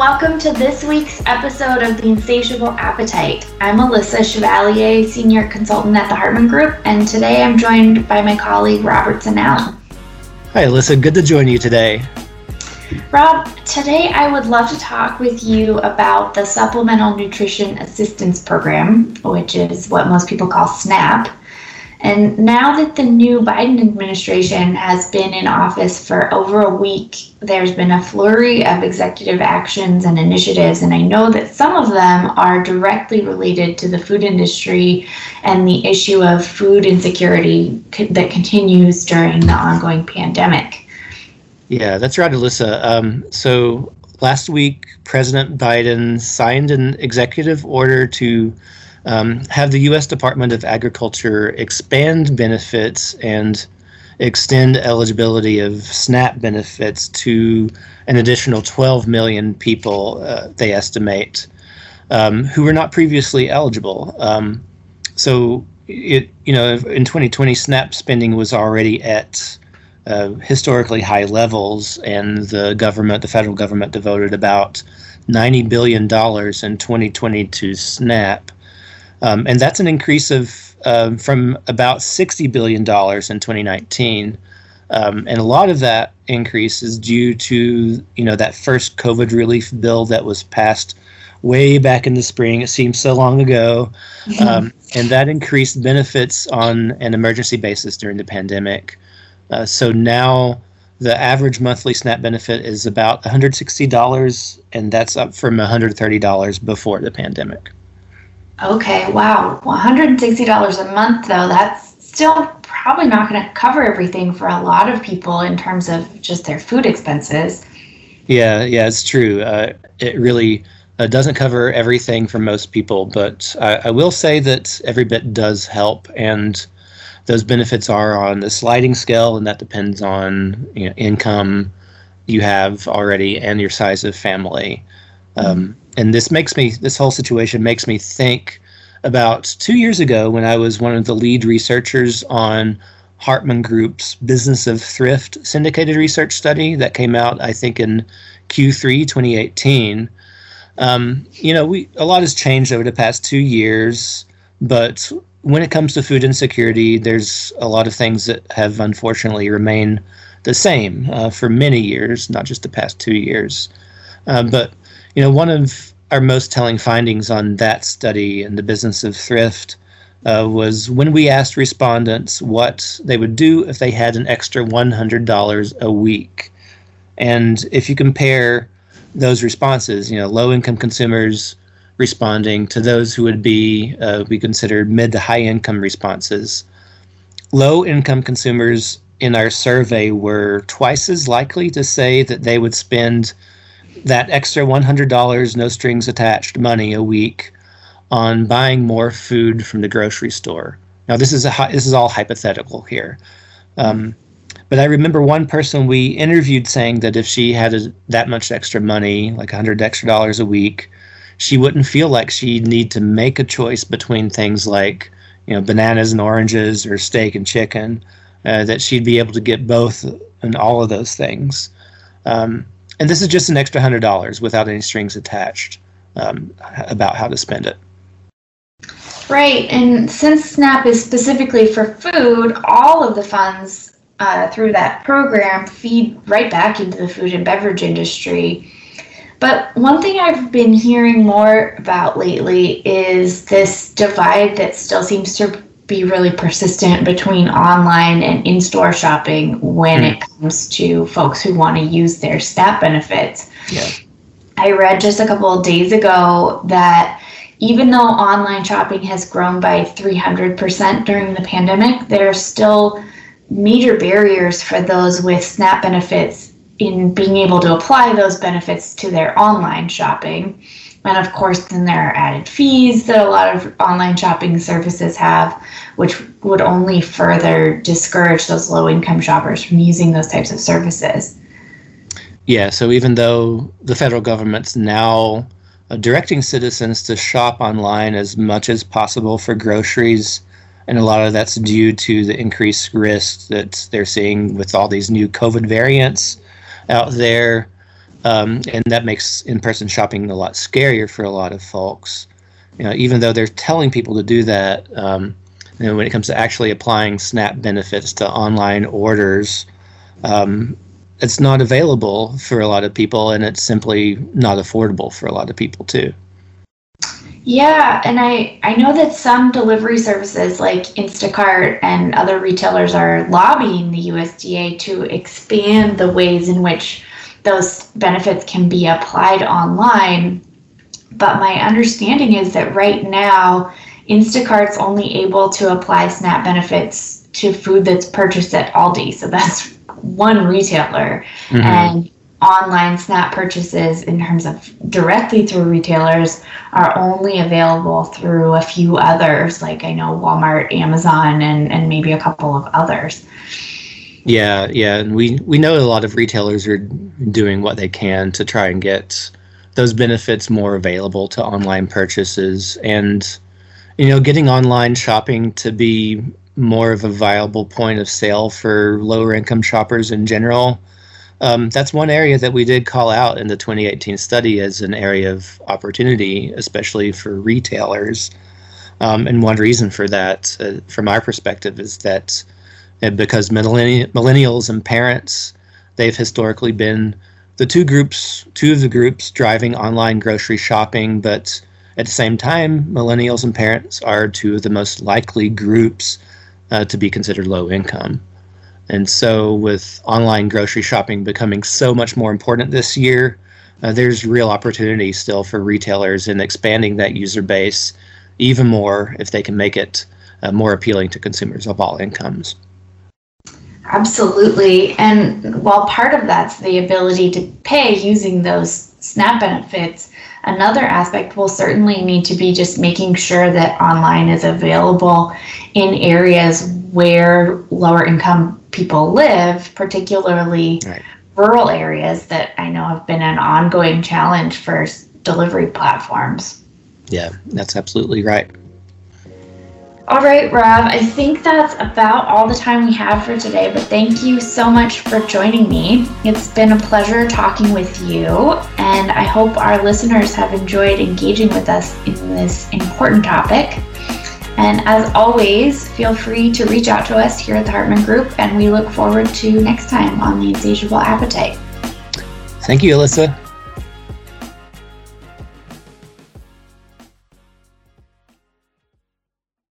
welcome to this week's episode of The Insatiable Appetite. I'm Alyssa Chevalier, Senior Consultant at the Hartman Group, and today I'm joined by my colleague, Robertson Allen. Hi, Alyssa. Good to join you today. Rob, today I would love to talk with you about the Supplemental Nutrition Assistance Program, which is what most people call SNAP. And now that the new Biden administration has been in office for over a week, there's been a flurry of executive actions and initiatives, and I know that some of them are directly related to the food industry and the issue of food insecurity that continues during the ongoing pandemic. Yeah, that's right, Alyssa. So last week, President Biden signed an executive order to have the U.S. Department of Agriculture expand benefits and extend eligibility of SNAP benefits to an additional 12 million people, they estimate, who were not previously eligible. In 2020, SNAP spending was already at historically high levels, and the federal government devoted about $90 billion in 2020 to SNAP. And that's an increase of from about $60 billion in 2019. And a lot of that increase is due to, that first COVID relief bill that was passed way back in the spring. It seems so long ago. And that increased benefits on an emergency basis during the pandemic. So now the average monthly SNAP benefit is about $160, and that's up from $130 before the pandemic. Okay, wow, $160 a month though, that's still probably not going to cover everything for a lot of people in terms of just their food expenses. Yeah, it's true. It really doesn't cover everything for most people, but I will say that every bit does help, and those benefits are on the sliding scale, and that depends on income you have already and your size of family. And this whole situation makes me think about 2 years ago when I was one of the lead researchers on Hartman Group's Business of Thrift syndicated research study that came out, I think, in Q3 2018. A lot has changed over the past 2 years, but when it comes to food insecurity, there's a lot of things that have unfortunately remained the same for many years, not just the past 2 years. But one of our most telling findings on that study and the Business of Thrift was when we asked respondents what they would do if they had an extra $100 a week. And if you compare those responses, low-income consumers responding to those who would be considered mid to high-income responses, low-income consumers in our survey were twice as likely to say that they would spend that extra $100, no strings attached money a week on buying more food from the grocery store. Now, this is all hypothetical here. But I remember one person we interviewed saying that if she had that much extra money, like $100 extra a week, she wouldn't feel like she'd need to make a choice between things like, bananas and oranges or steak and chicken, that she'd be able to get both and all of those things. And this is just an extra $100 without any strings attached about how to spend it. Right, and since SNAP is specifically for food, all of the funds through that program feed right back into the food and beverage industry. But one thing I've been hearing more about lately is this divide that still seems to be really persistent between online and in-store shopping when it comes to folks who want to use their SNAP benefits. Yeah. I read just a couple of days ago that even though online shopping has grown by 300% during the pandemic, there are still major barriers for those with SNAP benefits in being able to apply those benefits to their online shopping. And of course, then there are added fees that a lot of online shopping services have, which would only further discourage those low-income shoppers from using those types of services. Yeah, so even though the federal government's now directing citizens to shop online as much as possible for groceries, and a lot of that's due to the increased risk that they're seeing with all these new COVID variants out there, And that makes in-person shopping a lot scarier for a lot of folks. You know, even though they're telling people to do that, you know, when it comes to actually applying SNAP benefits to online orders, it's not available for a lot of people, and it's simply not affordable for a lot of people too. Yeah, and I know that some delivery services like Instacart and other retailers are lobbying the USDA to expand the ways in which those benefits can be applied online. But my understanding is that right now, Instacart's only able to apply SNAP benefits to food that's purchased at Aldi. So that's one retailer. Mm-hmm. And online SNAP purchases in terms of directly through retailers are only available through a few others, like I know Walmart, Amazon, and maybe a couple of others. Yeah. And we know a lot of retailers are doing what they can to try and get those benefits more available to online purchases, and, you know, getting online shopping to be more of a viable point of sale for lower income shoppers in general. That's one area that we did call out in the 2018 study as an area of opportunity, especially for retailers. And one reason for that, from our perspective, is that because millennials and parents, they've historically been the two of the groups driving online grocery shopping. But at the same time, millennials and parents are two of the most likely groups to be considered low income. And so with online grocery shopping becoming so much more important this year, there's real opportunity still for retailers in expanding that user base even more if they can make it more appealing to consumers of all incomes. Absolutely. And while part of that's the ability to pay using those SNAP benefits, another aspect will certainly need to be just making sure that online is available in areas where lower income people live, particularly right. Rural areas that I know have been an ongoing challenge for delivery platforms. Yeah, that's absolutely right. All right, Rob, I think that's about all the time we have for today, but thank you so much for joining me. It's been a pleasure talking with you, and I hope our listeners have enjoyed engaging with us in this important topic. And as always, feel free to reach out to us here at the Hartman Group, and we look forward to next time on The Insatiable Appetite. Thank you, Alyssa.